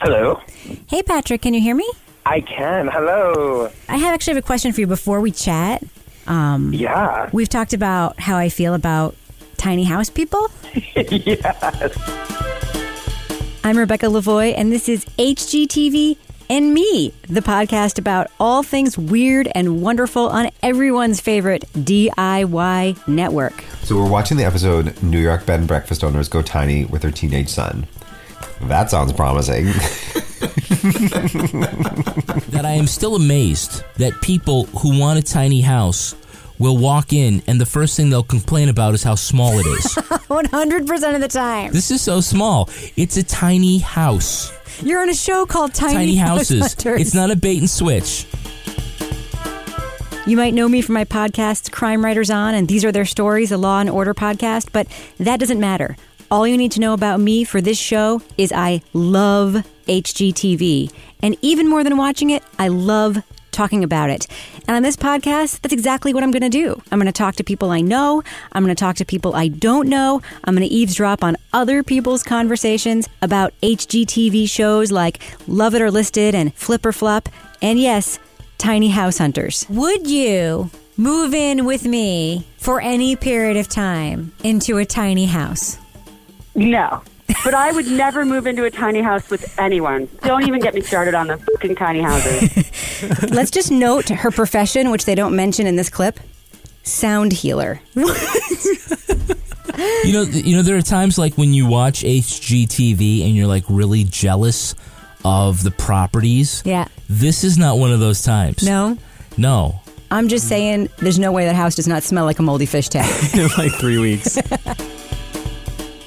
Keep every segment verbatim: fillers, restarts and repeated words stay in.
Hello. Hey, Patrick. Can you hear me? I can. Hello. I have actually have a question for you before we chat. Um, yeah. We've talked about how I feel about tiny house people. Yes. I'm Rebecca Lavoie, and this is H G T V and Me, the podcast about all things weird and wonderful on everyone's favorite D I Y network. So we're watching the episode New York Bed and Breakfast Owners Go Tiny with Their Teenage Son. That sounds promising. That I am still amazed that people who want a tiny house will walk in and the first thing they'll complain about is how small it is. one hundred percent of the time. This is so small. It's a tiny house. You're on a show called Tiny, tiny Houses. House Hunters. It's not a bait and switch. You might know me from my podcasts Crime Writers On and These Are Their Stories, a Law and Order podcast, but that doesn't matter. All you need to know about me for this show is I love H G T V. And even more than watching it, I love talking about it. And on this podcast, that's exactly what I'm going to do. I'm going to talk to people I know. I'm going to talk to people I don't know. I'm going to eavesdrop on other people's conversations about H G T V shows like Love It or List It and Flip or Flop. And yes, Tiny House Hunters. Would you move in with me for any period of time into a tiny house? No, but I would never move into a tiny house with anyone. Don't even get me started on the fucking tiny houses. Let's just note her profession, which they don't mention in this clip, sound healer. You know, you know, there are times like when you watch H G T V and you're like really jealous of the properties. Yeah. This is not one of those times. No? No. I'm just saying there's no way that house does not smell like a moldy fish tank. In like three weeks.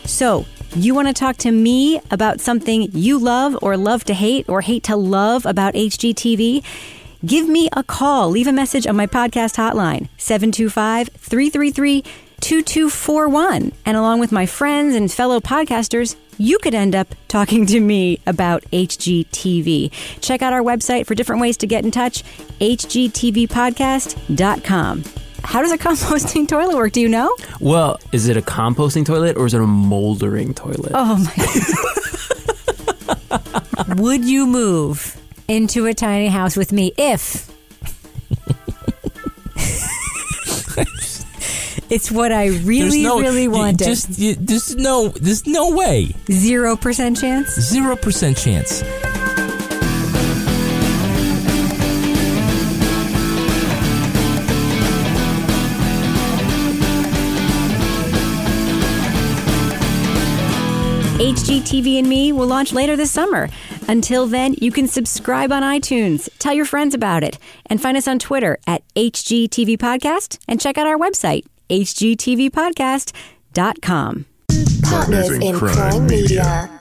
So, you want to talk to me about something you love or love to hate or hate to love about H G T V? Give me a call. Leave a message on my podcast hotline, seven two five, three three three, two two four one. And along with my friends and fellow podcasters, you could end up talking to me about H G T V. Check out our website for different ways to get in touch, h g t v podcast dot com. How does a composting toilet work? Do you know? Well, is it a composting toilet or is it a moldering toilet? Oh, my God. Would you move into a tiny house with me if... It's what I really, no, really wanted. You just, you, there's, no, there's no way. Zero percent chance? Zero percent chance. H G T V and Me will launch later this summer. Until then, you can subscribe on iTunes, tell your friends about it, and find us on Twitter at H G T V Podcast, and check out our website, h g t v podcast dot com. Partners in Crime Media.